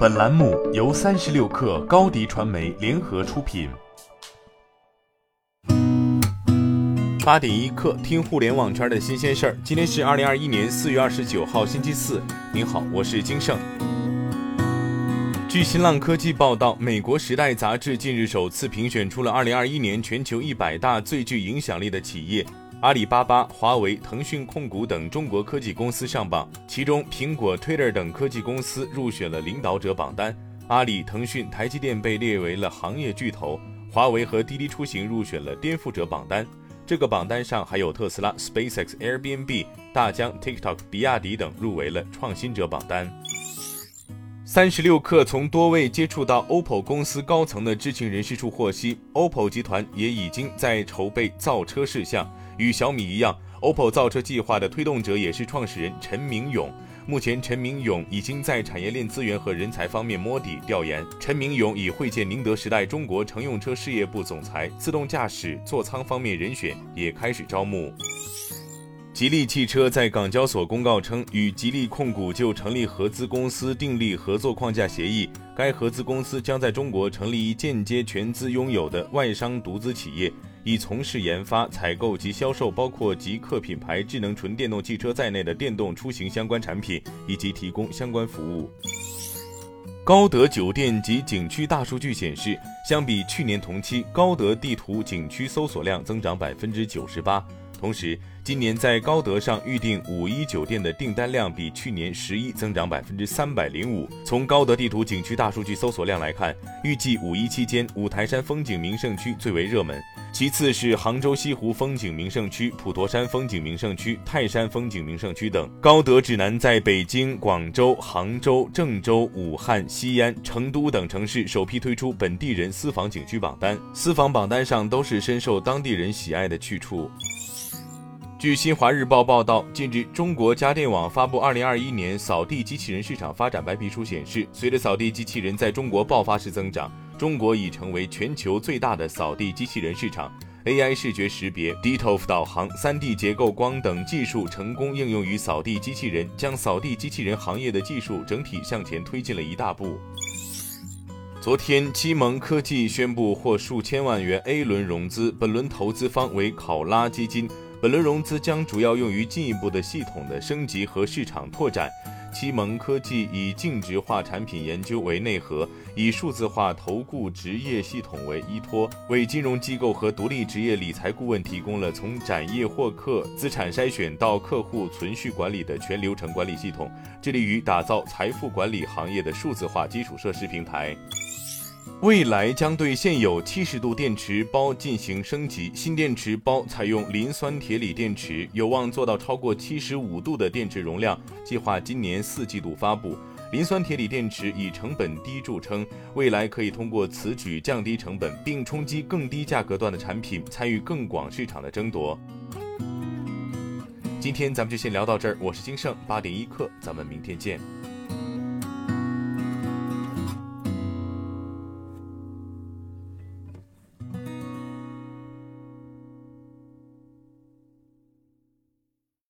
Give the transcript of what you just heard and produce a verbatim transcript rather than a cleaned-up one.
本栏目由三十六氪高迪传媒联合出品。八点一刻，听互联网圈的新鲜事儿。今天是二零二一年四月二十九号，星期四。您好，我是金盛。据新浪科技报道，美国《时代》杂志近日首次评选出了二零二一年全球一百大最具影响力的企业。阿里巴巴、华为、腾讯控股等中国科技公司上榜，其中苹果、Twitter 等科技公司入选了领导者榜单。阿里、腾讯、台积电被列为了行业巨头，华为和滴滴出行入选了颠覆者榜单。这个榜单上还有特斯拉、SpaceX、Airbnb、大疆、TikTok、比亚迪等入围了创新者榜单。三十六氪从多位接触到 O P P O 公司高层的知情人士处获悉， O P P O 集团也已经在筹备造车事项。与小米一样， O P P O 造车计划的推动者也是创始人陈明勇。目前陈明勇已经在产业链资源和人才方面摸底调研。陈明勇已会见宁德时代中国乘用车事业部总裁，自动驾驶座舱方面人选也开始招募。吉利汽车在港交所公告称，与吉利控股就成立合资公司订立合作框架协议，该合资公司将在中国成立一间接全资拥有的外商独资企业，以从事研发、采购及销售包括极氪品牌智能纯电动汽车在内的电动出行相关产品，以及提供相关服务。高德酒店及景区大数据显示，相比去年同期，高德地图景区搜索量增长 百分之九十八。同时，今年在高德上预订五一酒店的订单量比去年十一增长 百分之三百零五。 从高德地图景区大数据搜索量来看，预计五一期间五台山风景名胜区最为热门，其次是杭州西湖风景名胜区、普陀山风景名胜区、泰山风景名胜区等。高德指南在北京、广州、杭州、郑州、武汉、西安、成都等城市首批推出本地人私房景区榜单，私房榜单上都是深受当地人喜爱的去处。据新华日报报道，近日中国家电网发布二零二一年扫地机器人市场发展白皮书显示，随着扫地机器人在中国爆发式增长，中国已成为全球最大的扫地机器人市场。 A I 视觉识别、dToF 导航、 三 D 结构光等技术成功应用于扫地机器人，将扫地机器人行业的技术整体向前推进了一大步。昨天，基盟科技宣布获数千万元 A 轮融资，本轮投资方为考拉基金。本轮融资将主要用于进一步的系统的升级和市场拓展。基盟科技以净值化产品研究为内核，以数字化投顾职业系统为依托，为金融机构和独立职业理财顾问提供了从展业获客、资产筛选到客户存续管理的全流程管理系统，致力于打造财富管理行业的数字化基础设施平台。蔚来将对现有七十度电池包进行升级，新电池包采用磷酸铁锂电池，有望做到超过七十五度的电池容量，计划今年四季度发布。磷酸铁锂电池以成本低著称，未来可以通过此举降低成本，并冲击更低价格段的产品，参与更广市场的争夺。今天咱们就先聊到这儿，我是金盛，八点一刻，咱们明天见。